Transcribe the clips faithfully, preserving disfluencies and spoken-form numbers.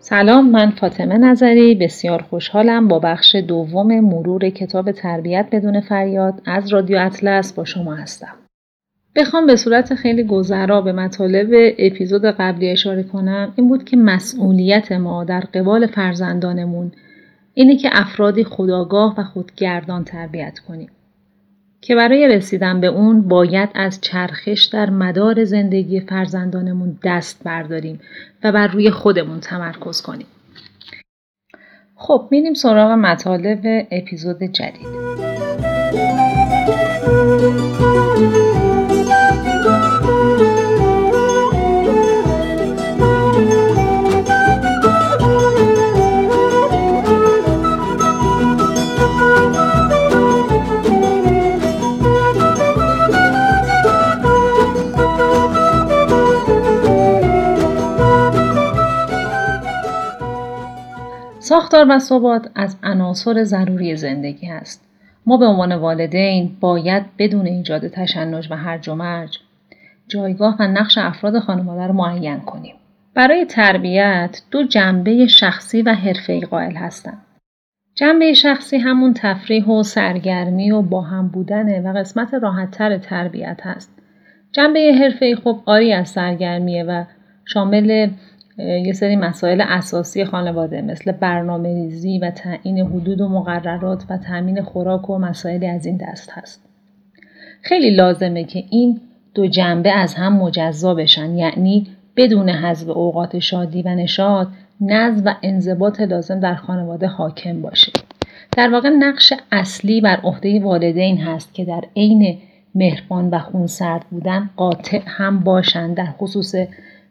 سلام، من فاطمه نظری. بسیار خوشحالم با بخش دوم مرور کتاب تربیت بدون فریاد از رادیو اطلس با شما هستم. بخوام به صورت خیلی گذرا به مطالب اپیزود قبلی اشاره کنم، این بود که مسئولیت ما در قبال فرزندانمون اینه که افرادی خودآگاه و خودگردان تربیت کنیم که برای رسیدن به اون باید از چرخش در مدار زندگی فرزندانمون دست برداریم و بر روی خودمون تمرکز کنیم. خب، میریم سراغ مطالب اپیزود جدید. ساختار و ثبات از عناصر ضروری زندگی هست. ما به عنوان والدین باید بدون ایجاد تشنج و هرج و مرج جایگاه و نقش افراد خانواده رو معین کنیم. برای تربیت دو جنبه شخصی و حرفه‌ای قائل هستند. جنبه شخصی همون تفریح و سرگرمی و با هم بودن و قسمت راحت‌تر تربیت هست. جنبه حرفه‌ای خب آری از سرگرمیه و شامل یه سری مسائل اساسی خانواده مثل برنامه ریزی و تعیین حدود و مقررات و تأمین خوراک و مسائل از این دست هست. خیلی لازمه که این دو جنبه از هم مجزا بشن، یعنی بدون حذف اوقات شادی و نشاط نظم و انضباط لازم در خانواده حاکم باشه. در واقع نقش اصلی بر عهده والدین هست که در عین مهربان و خونسرد بودن قاطع هم باشن در خصوص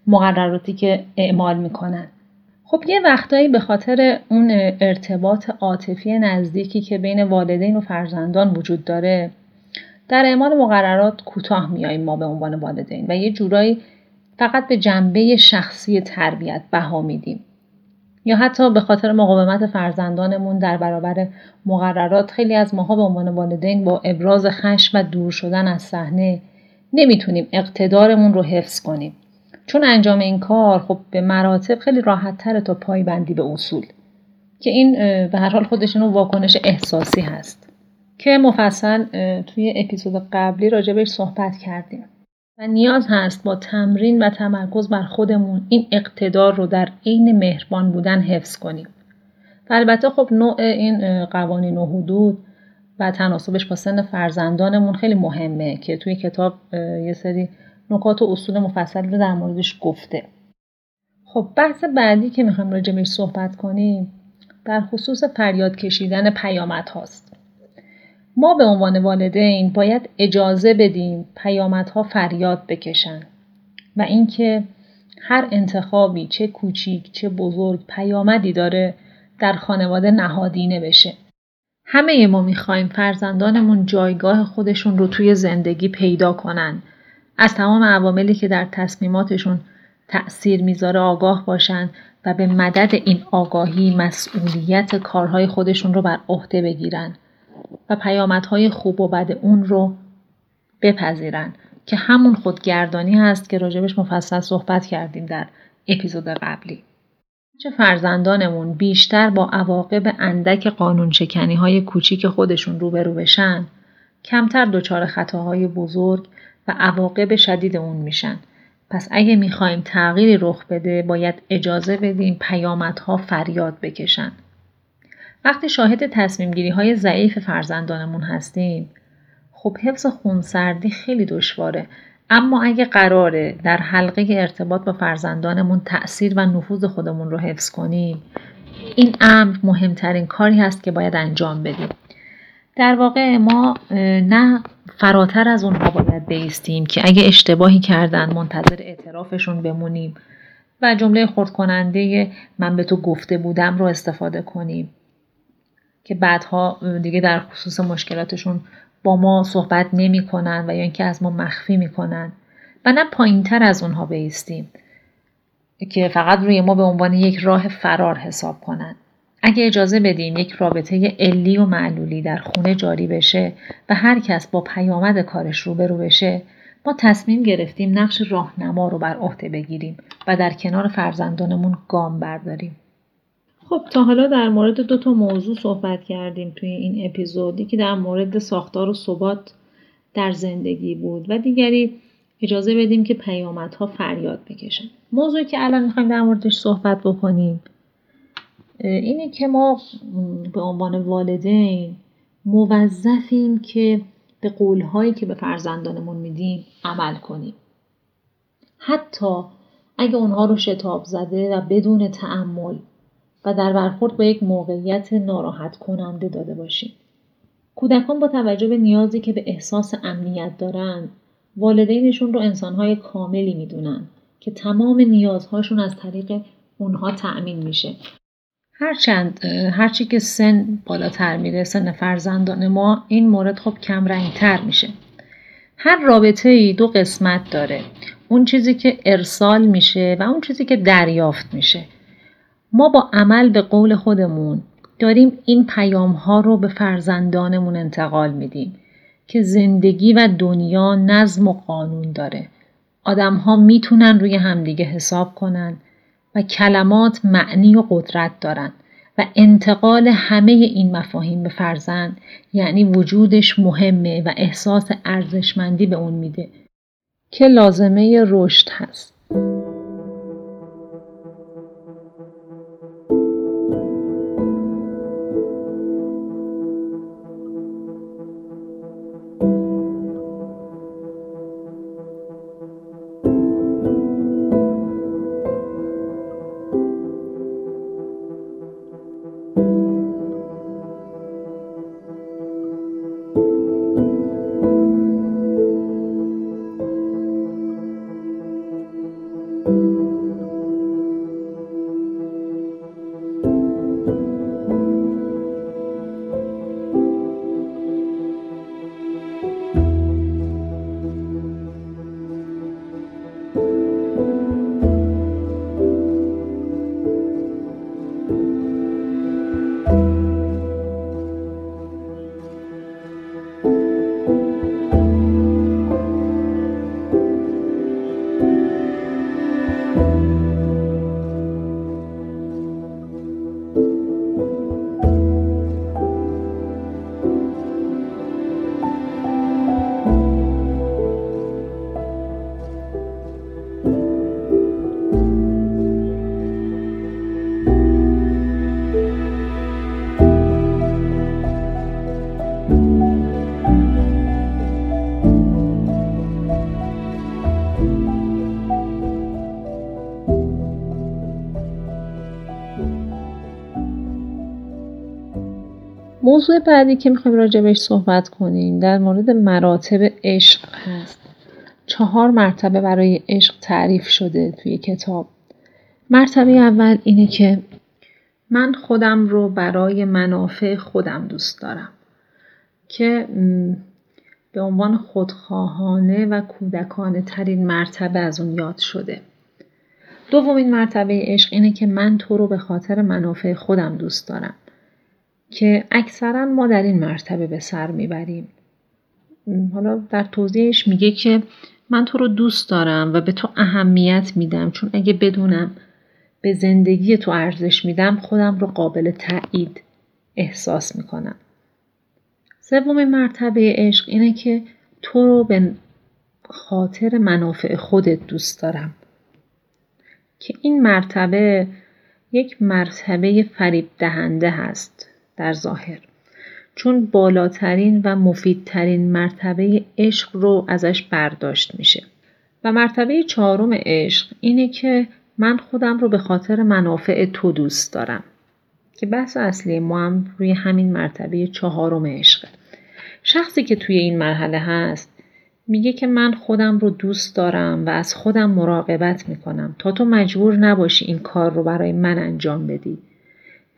مقرراتی که اعمال میکنن. خب یه وقتایی به خاطر اون ارتباط عاطفی نزدیکی که بین والدین و فرزندان وجود داره در اعمال مقررات کوتاه میاییم ما به عنوان والدین و یه جورایی فقط به جنبه شخصی تربیت بها میدیم، یا حتی به خاطر مقاومت فرزندانمون در برابر مقررات خیلی از ماها به عنوان والدین با ابراز خشم و دور شدن از صحنه نمیتونیم اقتدارمون رو حفظ کنیم، چون انجام این کار خب به مراتب خیلی راحت تره تا پایبندی به اصول، که این به هر حال خودشون واکنش احساسی هست که مفصل توی اپیزود قبلی راجبش صحبت کردیم و نیاز هست با تمرین و تمرکز بر خودمون این اقتدار رو در عین مهربان بودن حفظ کنیم. و البته خب نوع این قوانین و حدود و تناسبش با سن فرزندانمون خیلی مهمه که توی کتاب یه سری نکات و اصول مفصل رو در موردش گفته. خب بحث بعدی که میخوام راجع بهش صحبت کنیم در خصوص فریاد کشیدن پیامدهاست. ما به عنوان والدین باید اجازه بدیم پیامدها فریاد بکشن و اینکه هر انتخابی چه کوچیک چه بزرگ پیامدی داره در خانواده نهادینه بشه. همه ما میخوایم فرزندانمون جایگاه خودشون رو توی زندگی پیدا کنن، از تمام عواملی که در تصمیماتشون تأثیر میذاره آگاه باشن و به مدد این آگاهی مسئولیت کارهای خودشون رو بر عهده بگیرن و پیامدهای خوب و بد اون رو بپذیرن که همون خودگردانی هست که راجبش مفصل صحبت کردیم در اپیزود قبلی. چه فرزندانمون بیشتر با عواقب اندک قانون شکنی های کوچیک خودشون روبرو بشن، کمتر دچار خطاهای بزرگ و عواقب شدید اون میشن. پس اگه میخوایم تغییری رخ بده باید اجازه بدیم پیامدها فریاد بکشن. وقتی شاهد تصمیم گیری های ضعیف فرزندانمون هستیم خب حفظ خونسردی خیلی دشواره، اما اگه قراره در حلقه ارتباط با فرزندانمون تأثیر و نفوذ خودمون رو حفظ کنیم، این امر مهمترین کاری هست که باید انجام بدیم. در واقع ما نه فراتر از اونها باید بایستیم که اگه اشتباهی کردن منتظر اعترافشون بمونیم و جمله خردکننده من به تو گفته بودم رو استفاده کنیم که بعدها دیگه در خصوص مشکلاتشون با ما صحبت نمی کنن و یا اینکه از ما مخفی می کنن و نه پایین تر از اونها بایستیم که فقط روی ما به عنوان یک راه فرار حساب کنن. اگه اجازه بدیم یک رابطه علی و معلولی در خونه جاری بشه و هر کس با پیامد کارش روبرو بشه، ما تصمیم گرفتیم نقش راهنما رو بر عهده بگیریم و در کنار فرزندانمون گام برداریم. خب تا حالا در مورد دو تا موضوع صحبت کردیم توی این اپیزودی که در مورد ساختار و ثبات در زندگی بود و دیگری اجازه بدیم که پیامدها فریاد بکشن. موضوعی که الان میخوایم در موردش صحبت بکنیم اینه که ما به عنوان والدین موظفیم که به قولهایی که به فرزندانمون میدیم عمل کنیم، حتی اگه اونها رو شتاب زده و بدون تأمل و در برخورد با یک موقعیت ناراحت کننده داده باشیم. کودکان با توجه به نیازی که به احساس امنیت دارن، والدینشون رو انسانهای کاملی میدونن که تمام نیازهاشون از طریق اونها تأمین میشه. هرچند هرچی که سن بالاتر میره، سن فرزندان ما، این مورد خب کم رنگتر میشه. هر رابطه‌ای دو قسمت داره، اون چیزی که ارسال میشه و اون چیزی که دریافت میشه. ما با عمل به قول خودمون داریم این پیام‌ها رو به فرزندانمون انتقال میدیم که زندگی و دنیا نظم و قانون داره. آدم‌ها میتونن روی همدیگه حساب کنن و کلمات معنی و قدرت دارن و انتقال همه این مفاهیم به فرزند یعنی وجودش مهمه و احساس ارزشمندی به اون میده که لازمه رشد هست. موضوع بعدی که میخوایم راجع بهش صحبت کنیم در مورد مراتب عشق هست. چهار مرتبه برای عشق تعریف شده توی کتاب. مرتبه اول اینه که من خودم رو برای منافع خودم دوست دارم که به عنوان خودخواهانه و کودکانه ترین مرتبه از اون یاد شده. دومین مرتبه عشق اینه که من تو رو به خاطر منافع خودم دوست دارم که اکثرا ما در این مرتبه به سر میبریم. حالا در توضیحش میگه که من تو رو دوست دارم و به تو اهمیت میدم، چون اگه بدونم به زندگی تو ارزش میدم، خودم رو قابل تایید احساس میکنم. سومین مرتبه عشق اینه که تو رو به خاطر منافع خودت دوست دارم که این مرتبه یک مرتبه فریب دهنده هست در ظاهر، چون بالاترین و مفیدترین مرتبه عشق رو ازش برداشت میشه. و مرتبه چهارم عشق اینه که من خودم رو به خاطر منافع تو دوست دارم که بحث اصلی ما هم روی همین مرتبه چهارم عشقه. شخصی که توی این مرحله هست میگه که من خودم رو دوست دارم و از خودم مراقبت میکنم تا تو مجبور نباشی این کار رو برای من انجام بدی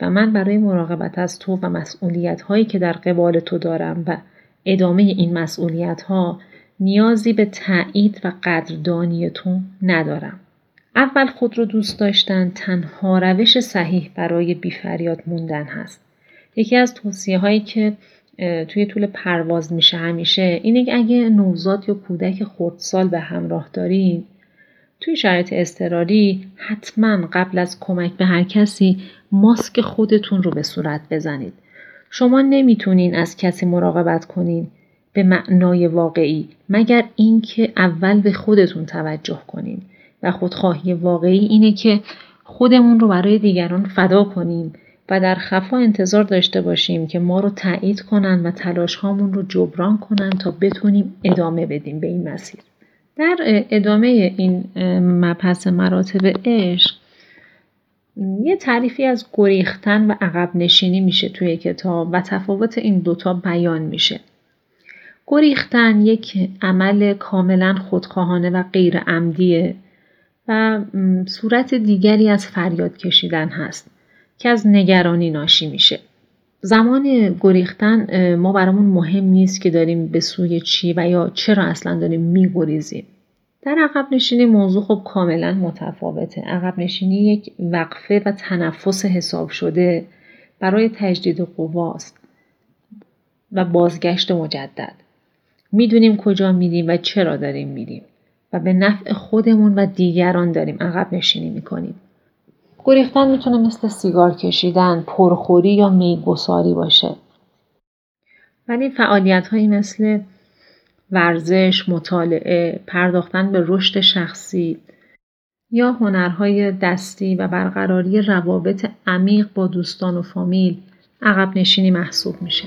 و من برای مراقبت از تو و مسئولیت هایی که در قبال تو دارم و ادامه این مسئولیت ها نیازی به تأیید و قدردانی تو ندارم. اول خود رو دوست داشتن تنها روش صحیح برای بی‌فریاد موندن هست. یکی از توصیه هایی که توی طول پرواز میشه همیشه اینه که اگه نوزاد یا کودک خردسال به همراه دارین توی شرایط اضطراری حتما قبل از کمک به هر کسی ماسک خودتون رو به صورت بزنید. شما نمیتونین از کسی مراقبت کنین به معنای واقعی مگر اینکه اول به خودتون توجه کنین و خودخواهی واقعی اینه که خودمون رو برای دیگران فدا کنیم و در خفا انتظار داشته باشیم که ما رو تایید کنن و تلاش هامون رو جبران کنن تا بتونیم ادامه بدیم به این مسیر. در ادامه این مبحث مراتب عشق یه تعریفی از گریختن و عقب نشینی میشه توی کتاب و تفاوت این دوتا بیان میشه. گریختن یک عمل کاملا خودخواهانه و غیر عمدیه و صورت دیگری از فریاد کشیدن هست که از نگرانی ناشی میشه. زمان گریختن ما برامون مهم نیست که داریم به سوی چی و یا چرا اصلا داریم میگریزیم. در عقب نشینی موضوع خب کاملا متفاوته. عقب نشینی یک وقفه و تنفس حساب شده برای تجدید قواست و بازگشت مجدد. میدونیم کجا میدیم و چرا داریم میدیم و به نفع خودمون و دیگران داریم عقب نشینی میکنیم. گریختن میتونه مثل سیگار کشیدن، پرخوری یا میگساری باشه. ولی فعالیت هایی مثل ورزش، مطالعه، پرداختن به رشد شخصی یا هنرهای دستی و برقراری روابط عمیق با دوستان و فامیل عقب نشینی محسوب میشه.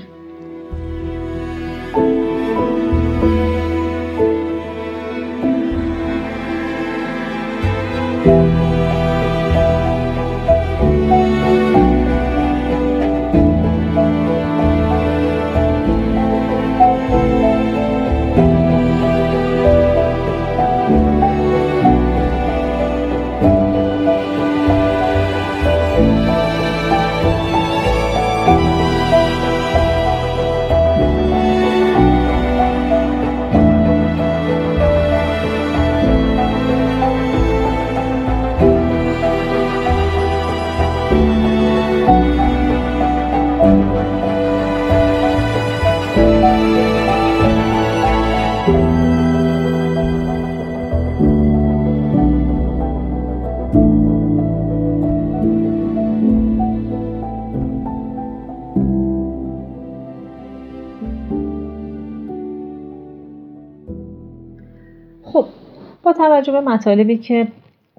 توجه به مطالبی که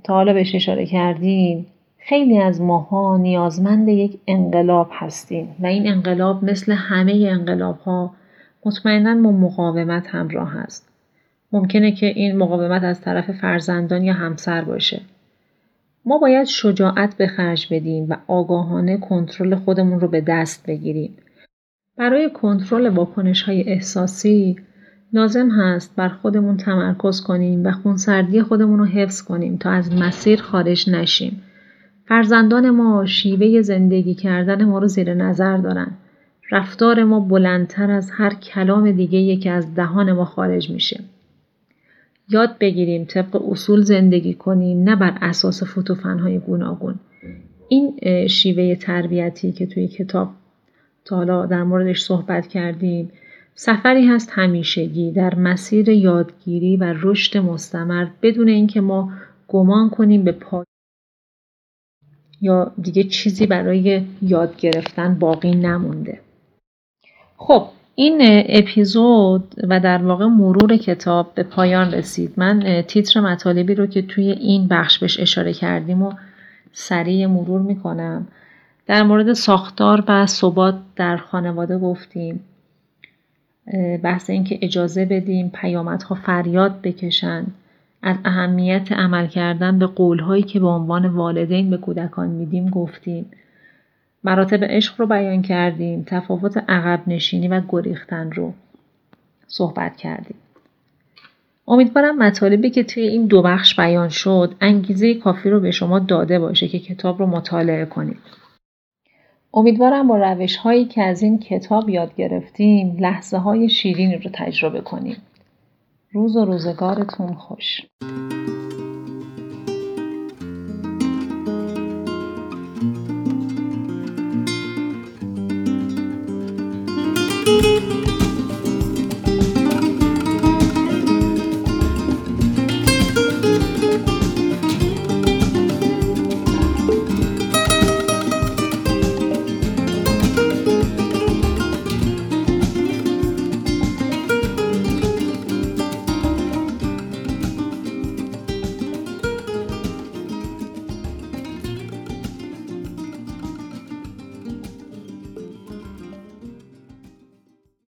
تا حالا بهش اشاره کردیم خیلی از ماها نیازمند یک انقلاب هستیم و این انقلاب مثل همه انقلاب ها مطمئناً با مقاومت همراه هست. ممکنه که این مقاومت از طرف فرزندان یا همسر باشه. ما باید شجاعت به خرج بدیم و آگاهانه کنترل خودمون رو به دست بگیریم. برای کنترل واکنش‌های احساسی لازم هست بر خودمون تمرکز کنیم و خونسردی خودمون رو حفظ کنیم تا از مسیر خارج نشیم. فرزندان ما شیوه زندگی کردن ما رو زیر نظر دارن. رفتار ما بلندتر از هر کلام دیگه‌ای که از دهان ما خارج میشه. یاد بگیریم طبق اصول زندگی کنیم نه بر اساس فوت و فن‌های گوناگون. این شیوه تربیتی که توی کتاب تا حالا در موردش صحبت کردیم سفری هست همیشگی در مسیر یادگیری و رشد مستمر بدون اینکه ما گمان کنیم به پای یا دیگه چیزی برای یاد گرفتن باقی نمونده. خب این اپیزود و در واقع مرور کتاب به پایان رسید. من تیتر مطالبی رو که توی این بخش بهش اشاره کردیم و سریع مرور میکنم. در مورد ساختار و ثبات در خانواده گفتیم. بحث این که اجازه بدیم پیامدها فریاد بکشن، از اهمیت عمل کردن به قولهایی که به عنوان والدین به کودکان میدیم گفتیم. مراتب عشق رو بیان کردیم، تفاوت عقب نشینی و گریختن رو. صحبت کردیم. امیدوارم مطالبی که توی این دو بخش بیان شد انگیزه کافی رو به شما داده باشه که کتاب رو مطالعه کنید. امیدوارم با روش‌هایی که از این کتاب یاد گرفتیم لحظه‌های شیرین رو تجربه کنیم. روز و روزگارتون خوش.